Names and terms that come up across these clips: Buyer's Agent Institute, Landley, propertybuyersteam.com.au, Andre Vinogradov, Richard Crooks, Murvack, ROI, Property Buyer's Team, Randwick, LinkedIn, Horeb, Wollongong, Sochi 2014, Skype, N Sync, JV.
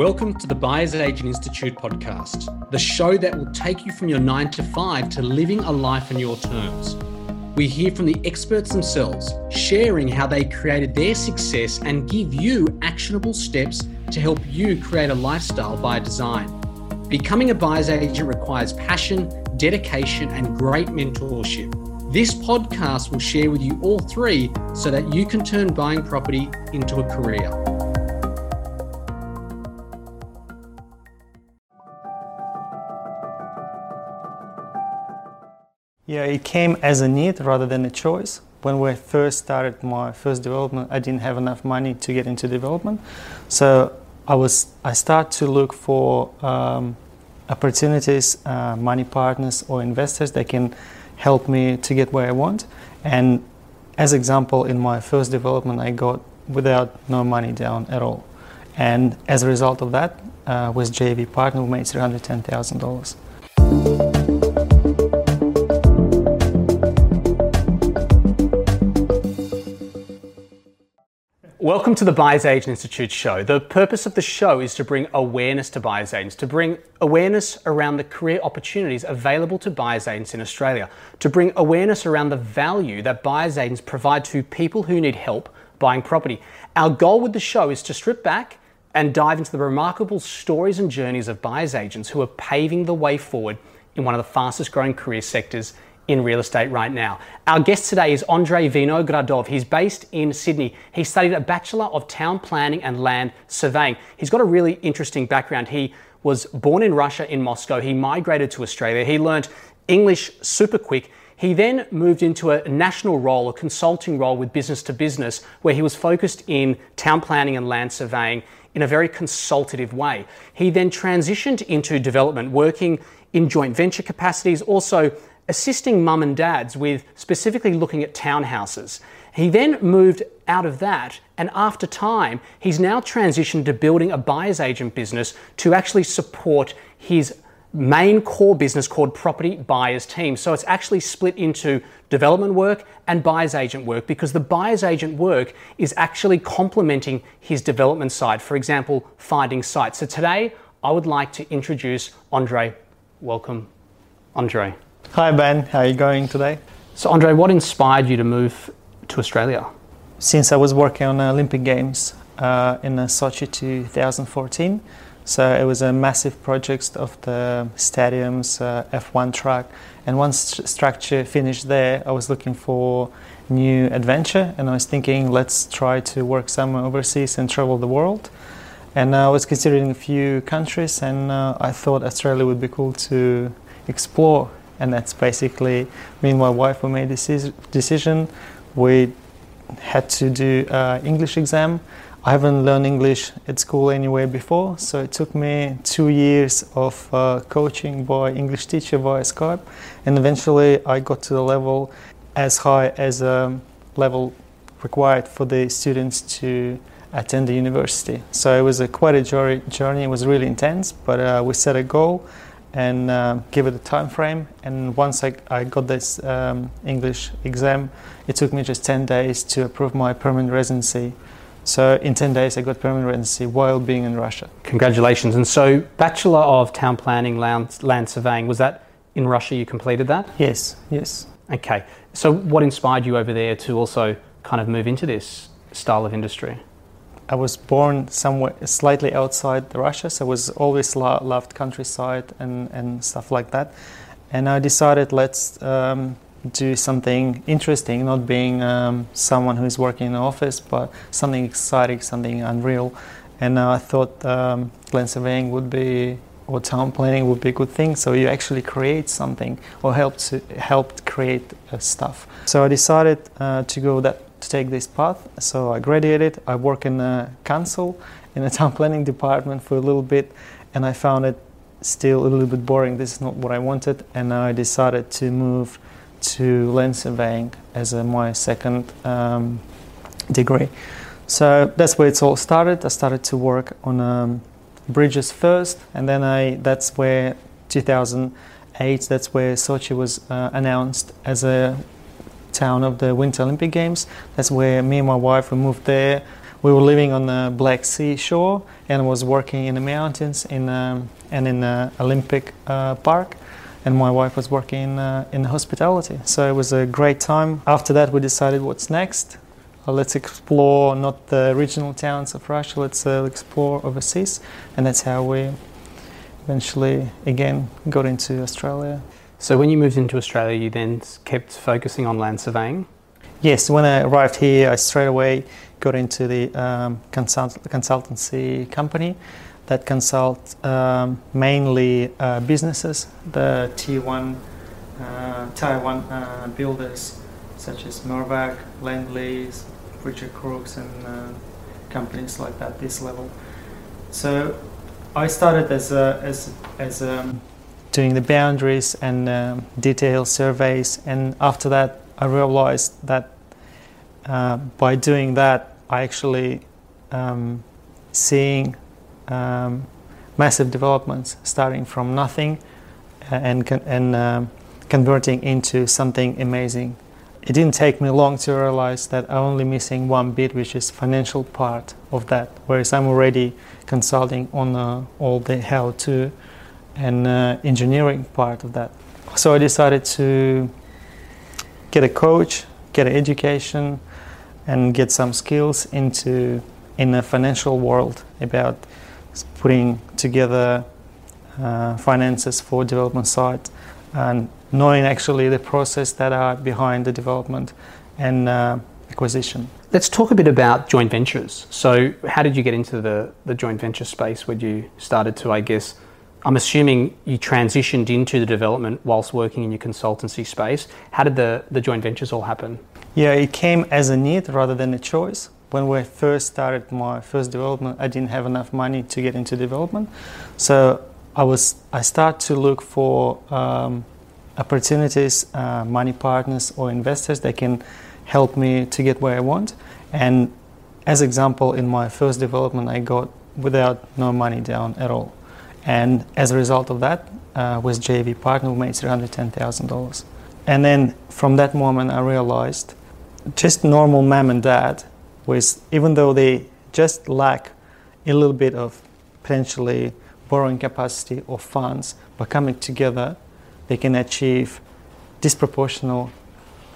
Welcome to the Buyer's Agent Institute podcast, the show that will take you from your 9 to 5 to living a life on your terms. We hear from the experts themselves, sharing how they created their success and give you actionable steps to help you create a lifestyle by design. Becoming a buyer's agent requires passion, dedication, and great mentorship. This podcast will share with you all three so that you can turn buying property into a career. Yeah, it came as a need rather than a choice. When we first started my first development, I didn't have enough money to get into development. So I started to look for opportunities, money partners or investors that can help me to get where I want. And as example, in my first development, I got without no money down at all. And as a result of that, with JV partner, we made $310,000. Welcome to the Buyer's Agent Institute show. The purpose of the show is to bring awareness to buyer's agents, to bring awareness around the career opportunities available to buyer's agents in Australia, to bring awareness around the value that buyer's agents provide to people who need help buying property. Our goal with the show is to strip back and dive into the remarkable stories and journeys of buyer's agents who are paving the way forward in one of the fastest growing career sectors in real estate right now. Our guest today is Andre Vinogradov. He's based in Sydney. He studied a Bachelor of Town Planning and Land Surveying. He's got a really interesting background. He was born in Russia, in Moscow. He migrated to Australia. He learned English super quick. He then moved into a national role, a consulting role with Business to Business, where he was focused in town planning and land surveying in a very consultative way. He then transitioned into development, working in joint venture capacities, also assisting mum and dads with specifically looking at townhouses. He then moved out of that, and after time, he's now transitioned to building a buyer's agent business to actually support his main core business called Property Buyer's Team. So it's actually split into development work and buyer's agent work, because the buyer's agent work is actually complementing his development side, for example, finding sites. So today, I would like to introduce Andre. Welcome, Andre. Hi Ben, how are you going today? So Andre, what inspired you to move to Australia? Since I was working on the Olympic Games in Sochi 2014, so it was a massive project of the stadiums, F1 track, and once structure finished there, I was looking for new adventure, and I was thinking, let's try to work somewhere overseas and travel the world. And I was considering a few countries, and I thought Australia would be cool to explore. And that's basically me and my wife. We made this decision. We had to do English exam. I haven't learned English at school anywhere before, so it took me 2 years of coaching by English teacher via Skype, and eventually I got to the level as high as level required for the students to attend the university. So it was quite a journey. It was really intense, but we set a goal and give it a time frame, and once I got this English exam, it took me just 10 days to approve my permanent residency. So in 10 days I got permanent residency while being in Russia. Congratulations. And so Bachelor of Town Planning, Land Surveying, was that in Russia you completed that? Yes. Okay, so what inspired you over there to also kind of move into this style of industry? I was born somewhere slightly outside Russia, so I was always loved countryside and stuff like that. And I decided let's do something interesting, not being someone who's working in the office, but something exciting, something unreal. And I thought land surveying would be, or town planning would be a good thing. So you actually create something or help create stuff. So I decided to go to take this path. So I graduated, I work in a council, in a town planning department for a little bit, and I found it still a little bit boring. This is not what I wanted, and I decided to move to land surveying as my second degree. So that's where it's all started. I started to work on bridges first, and then that's where 2008, that's where Sochi was announced as a town of the Winter Olympic Games. That's where me and my wife, we moved there. We were living on the Black Sea shore and was working in the mountains and in the Olympic Park. And my wife was working in hospitality. So it was a great time. After that, we decided what's next. Let's explore not the regional towns of Russia, let's explore overseas. And that's how we eventually, again, got into Australia. So when you moved into Australia, you then kept focusing on land surveying? Yes, when I arrived here, I straight away got into the consultancy company that consult mainly businesses, the Tier 1 builders such as Murvack, Landley, Richard Crooks and companies like that, this level. So I started doing the boundaries and detailed surveys, and after that I realized that by doing that I actually seeing massive developments starting from nothing and converting into something amazing. It didn't take me long to realize that I'm only missing one bit, which is financial part of that, whereas I'm already consulting on all the how-to and engineering part of that. So I decided to get a coach, get an education and get some skills in the financial world about putting together finances for development site and knowing actually the process that are behind the development and acquisition. Let's talk a bit about joint ventures. So how did you get into the joint venture space when you started to, I guess, I'm assuming you transitioned into the development whilst working in your consultancy space. How did the joint ventures all happen? Yeah, it came as a need rather than a choice. When we first started my first development, I didn't have enough money to get into development. So I started to look for opportunities, money partners or investors that can help me to get where I want. And as example, in my first development, I got without no money down at all. And as a result of that, with JV partner, we made $310,000. And then from that moment, I realized just normal mom and dad, even though they just lack a little bit of potentially borrowing capacity or funds, but coming together, they can achieve disproportional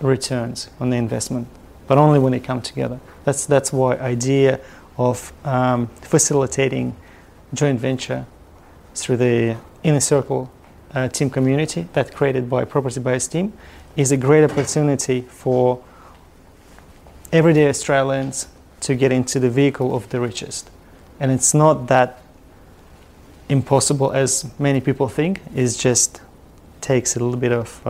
returns on the investment, but only when they come together. That's why idea of facilitating joint venture through the inner circle team community that created by Property Buyer's Team is a great opportunity for everyday Australians to get into the vehicle of the richest. And it's not that impossible as many people think. It just takes a little bit of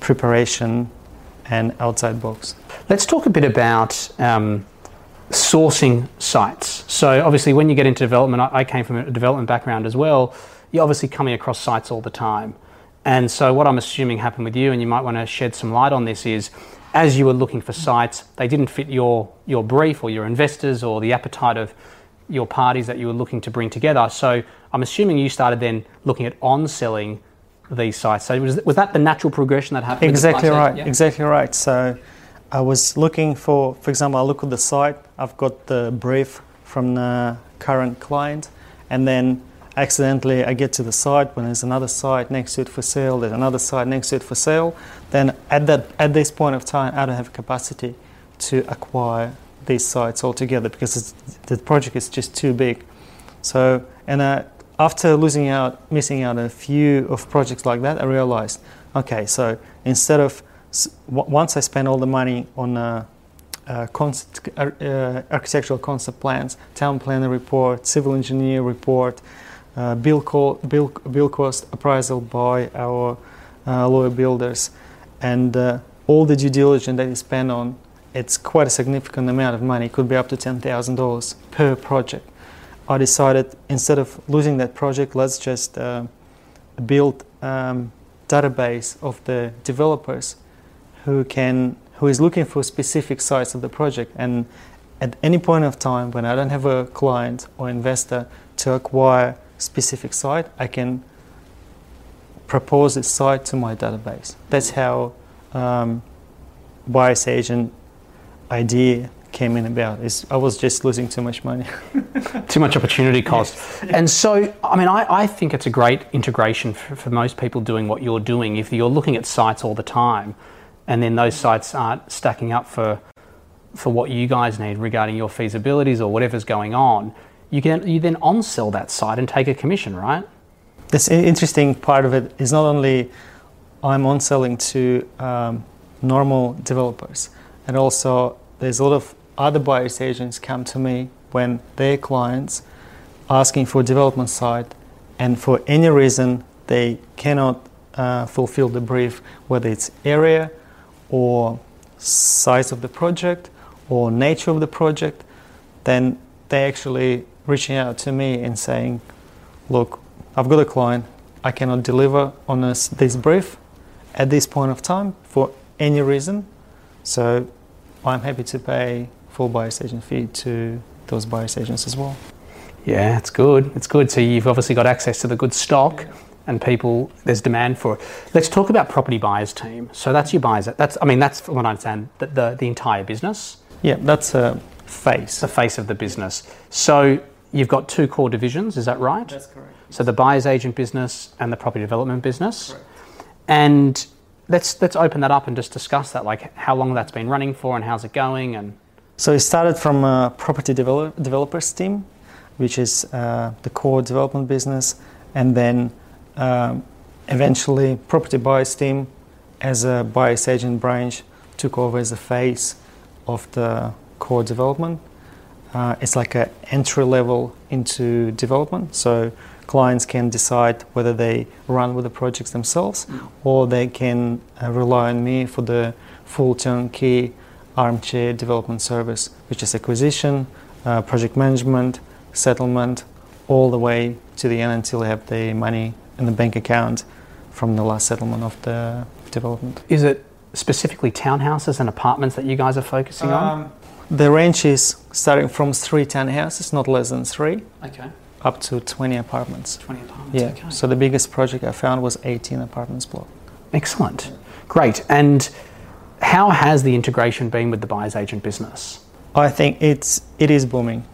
preparation and outside box. Let's talk a bit about sourcing sites. So obviously when you get into development, I came from a development background as well, you're obviously coming across sites all the time. And so what I'm assuming happened with you, and you might want to shed some light on this, is as you were looking for sites, they didn't fit your brief or your investors or the appetite of your parties that you were looking to bring together. So I'm assuming you started then looking at on-selling these sites. So was that the natural progression that happened? Exactly right, yeah. Exactly right. So I was looking for example, I look at the site, I've got the brief from the current client, and then accidentally I get to the site when there's another site next to it for sale, there's another site next to it for sale. Then at this point of time, I don't have capacity to acquire these sites altogether because the project is just too big. So, and after missing out a few of projects like that, I realized, okay, so instead of once I spend all the money on architectural concept plans, town planner report, civil engineer report, bill cost appraisal by our lawyer builders, and all the due diligence that you spend on, it's quite a significant amount of money. It could be up to $10,000 per project. I decided instead of losing that project, let's just build database of the developers who is looking for specific sites of the project, and at any point of time when I don't have a client or investor to acquire specific site, I can propose this site to my database. That's how Buyer's Agent idea came in about is I was just losing too much money. Too much opportunity cost. Yes, yes. And so, I mean, I think it's a great integration for most people doing what you're doing. If you're looking at sites all the time and then those sites aren't stacking up for what you guys need regarding your feasibilities or whatever's going on, you then on-sell that site and take a commission, right? That's an interesting part of it is not only I'm on-selling to normal developers, and also there's a lot of other buyers agents come to me when their clients asking for a development site and for any reason they cannot fulfill the brief, whether it's area or size of the project or nature of the project, then they're actually reaching out to me and saying, look, I've got a client, I cannot deliver on this brief at this point of time for any reason, so I'm happy to pay full buyer's agent fee to those buyer's agents as well. Yeah, it's good, it's good. So you've obviously got access to the good stock and people, there's demand for it. Let's talk about Property Buyer's Team. So that's your buyers, that's, I mean, that's from what I understand, the entire business? Yeah, that's a face. The face of the business. So you've got two core divisions, is that right? That's correct. So the buyer's agent business and the property development business. Correct. And let's open that up and just discuss that, like how long that's been running for and how's it going. And so it started from a property developers team, which is the core development business, and then eventually property buyers team as a buyer's agent branch took over as a face of the core development. It's like an entry level into development, so clients can decide whether they run with the projects themselves or they can rely on me for the full turnkey armchair development service, which is acquisition, project management, settlement, all the way to the end until they have the money in the bank account from the last settlement of the development. Is it specifically townhouses and apartments that you guys are focusing on? The range is starting from 3 townhouses, not less than 3. Okay. Up to 20 apartments. 20 apartments, yeah. Okay. So the biggest project I found was 18 apartments block. Excellent. Great. And how has the integration been with the buyer's agent business? I think it is booming.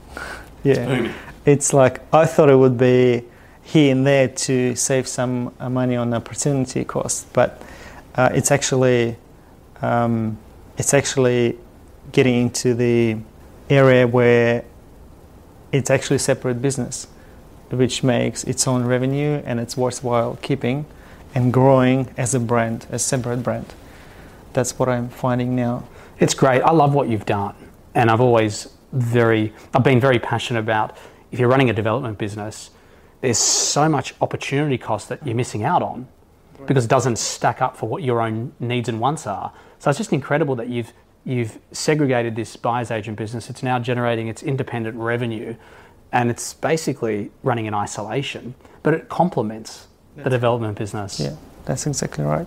Yeah. It's booming. It's like, I thought it would be here and there to save some money on opportunity cost, but it's actually getting into the area where it's actually a separate business, which makes its own revenue, and it's worthwhile keeping and growing as a brand, a separate brand. That's what I'm finding now. It's great. I love what you've done, and I've been very passionate about, if you're running a development business, there's so much opportunity cost that you're missing out on because it doesn't stack up for what your own needs and wants are. So it's just incredible that you've segregated this buyer's agent business. It's now generating its independent revenue and it's basically running in isolation, but it complements the development business. Yeah, that's exactly right.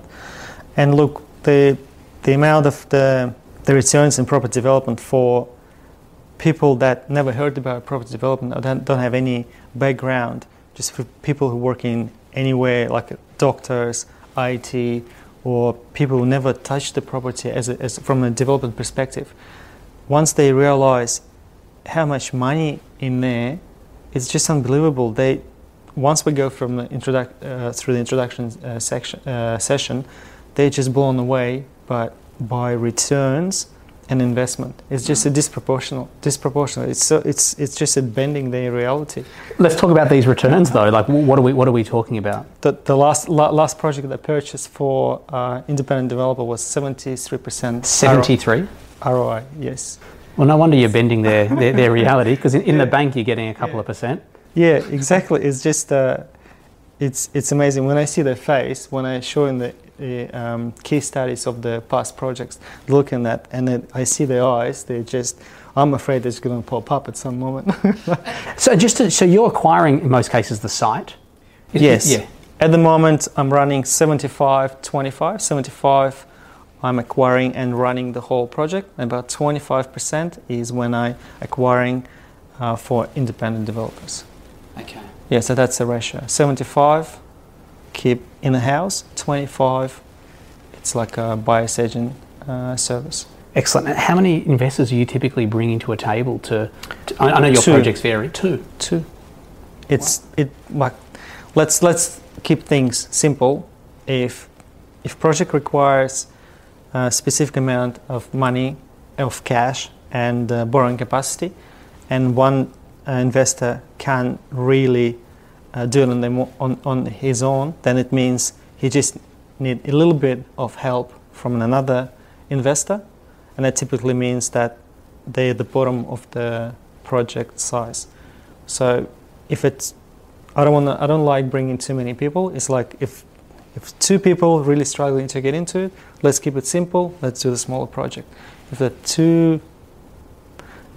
And look, the amount of the returns in property development for people that never heard about property development or don't have any background, just for people who work in anywhere like doctors, IT, or people who never touch the property from a development perspective, once they realize how much money in there, it's just unbelievable. Once we go from through the introduction session, they're just blown away by returns and investment. It's just a disproportional. It's just bending their reality. Let's talk about these returns though. Like, what are we talking about? The last project that I purchased for independent developer was 73%. 73 ROI. Yes. Well, no wonder you're bending their reality, because in the bank you're getting a couple of percent. Yeah, exactly. It's just it's amazing when I see their face when I show in the case studies of the past projects looking at, and then I see their eyes, I'm afraid it's going to pop up at some moment. So so you're acquiring in most cases the site? Yes. Yeah. At the moment I'm running 75-25. 75 I'm acquiring and running the whole project, and about 25% is when I acquiring for independent developers. Okay. Yeah, so that's the ratio. 75 keep in the house, 25 it's like a buyer's agent service. Excellent. And how many investors are you typically bringing to a table to I know your projects vary. Two. It's wow. Let's keep things simple. If project requires a specific amount of money, of cash and borrowing capacity, and one investor can really do it on his own, then it means he just needs a little bit of help from another investor, and that typically means that they're at the bottom of the project size. So if it's, I don't like bringing too many people. It's like if two people really struggling to get into it, let's keep it simple. Let's do the smaller project. If the two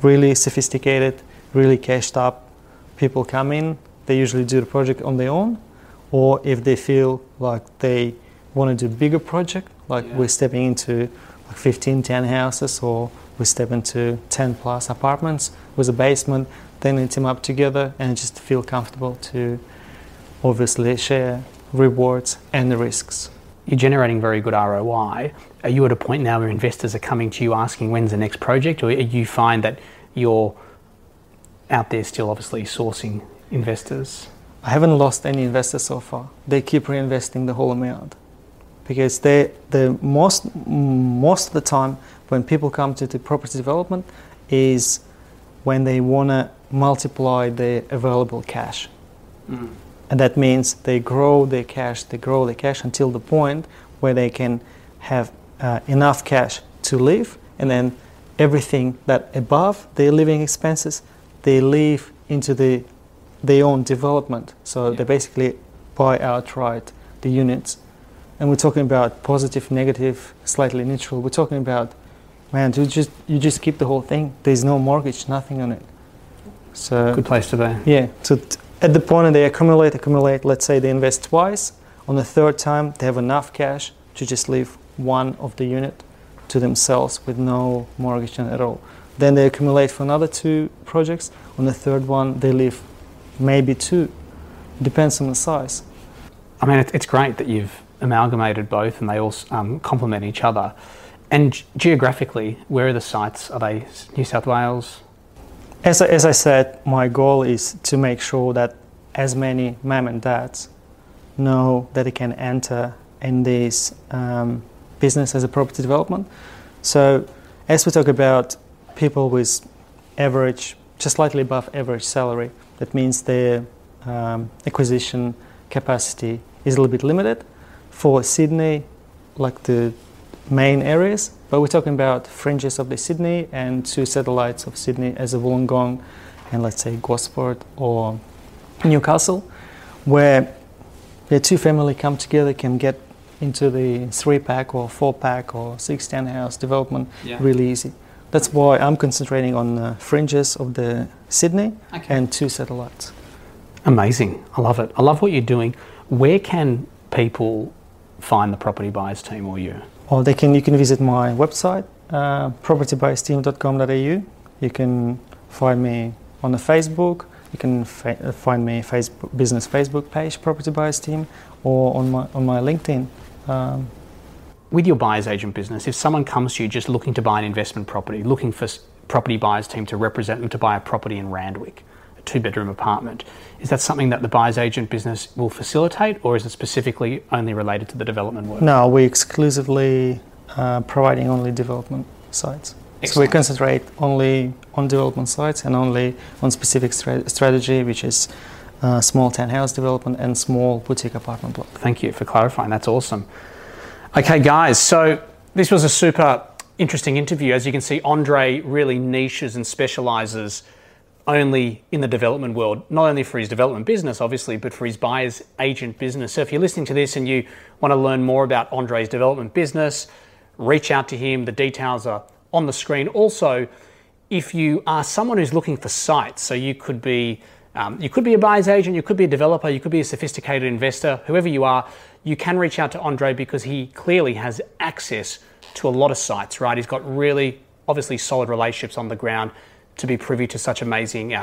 really sophisticated, really cashed up people come in, they usually do the project on their own, or if they feel like they want to do bigger project, like we're stepping into like 15 townhouses, or we step into 10 plus apartments with a basement, then they team up together and just feel comfortable to obviously share rewards and the risks. You're generating very good ROI. Are you at a point now where investors are coming to you asking when's the next project, or you find that you're out there still obviously sourcing investors? I haven't lost any investors so far. They keep reinvesting the whole amount, because most of the time when people come to the property development is when they want to multiply their available cash. Mm. And that means they grow their cash until the point where they can have enough cash to live, and then everything that above their living expenses, they leave into their own development. So they basically buy outright the units. And we're talking about positive, negative, slightly neutral. We're talking about, man, you just keep the whole thing. There's no mortgage, nothing on it. So good place to be. Yeah. So at the point they accumulate. Let's say they invest twice. On the third time, they have enough cash to just leave one of the unit to themselves with no mortgage at all. Then they accumulate for another two projects. On the third one, they leave maybe two. Depends on the size. I mean, it's great that you've amalgamated both and they all complement each other. And geographically, where are the sites? Are they New South Wales? As I said, my goal is to make sure that as many mom and dads know that they can enter in this business as a property development. So as we talk about people with average, just slightly above average salary, that means their acquisition capacity is a little bit limited for Sydney, like the main areas, but we're talking about fringes of the Sydney and two satellites of Sydney as a Wollongong and let's say Gosport or Newcastle, where the two family come together, can get into the 3-pack or 4-pack or 6 townhouse development really easy. That's why I'm concentrating on the fringes of the Sydney and two satellites. Amazing. I love it. I love what you're doing. Where can people find the Property Buyer's Team or you? Or you can visit my website, propertybuyersteam.com.au. You can find me on the Facebook. You can find me Facebook business Facebook page, Property Buyer's Team, or on my LinkedIn. With your buyer's agent business, if someone comes to you just looking to buy an investment property, looking for Property Buyer's Team to represent them to buy a property in Randwick, a 2-bedroom apartment, is that something that the buyer's agent business will facilitate, or is it specifically only related to the development work? No, we're exclusively providing only development sites. Excellent. So we concentrate only on development sites and only on specific strategy, which is small townhouse development and small boutique apartment block. Thank you for clarifying. That's awesome. Okay, guys, so this was a super interesting interview. As you can see, Andre really niches and specialises only in the development world, not only for his development business, obviously, but for his buyer's agent business. So if you're listening to this and you want to learn more about Andre's development business, reach out to him. The details are on the screen. Also, if you are someone who's looking for sites, so you could be a buyer's agent, you could be a developer, you could be a sophisticated investor, whoever you are, you can reach out to Andre because he clearly has access to a lot of sites, right? He's got really, obviously, solid relationships on the ground to be privy to such amazing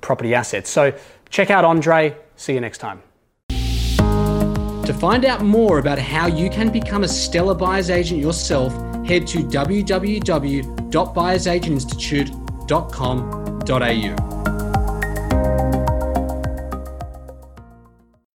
property assets. So check out Andre. See you next time. To find out more about how you can become a stellar buyer's agent yourself, head to www.buyersagentsinstitute.com.au.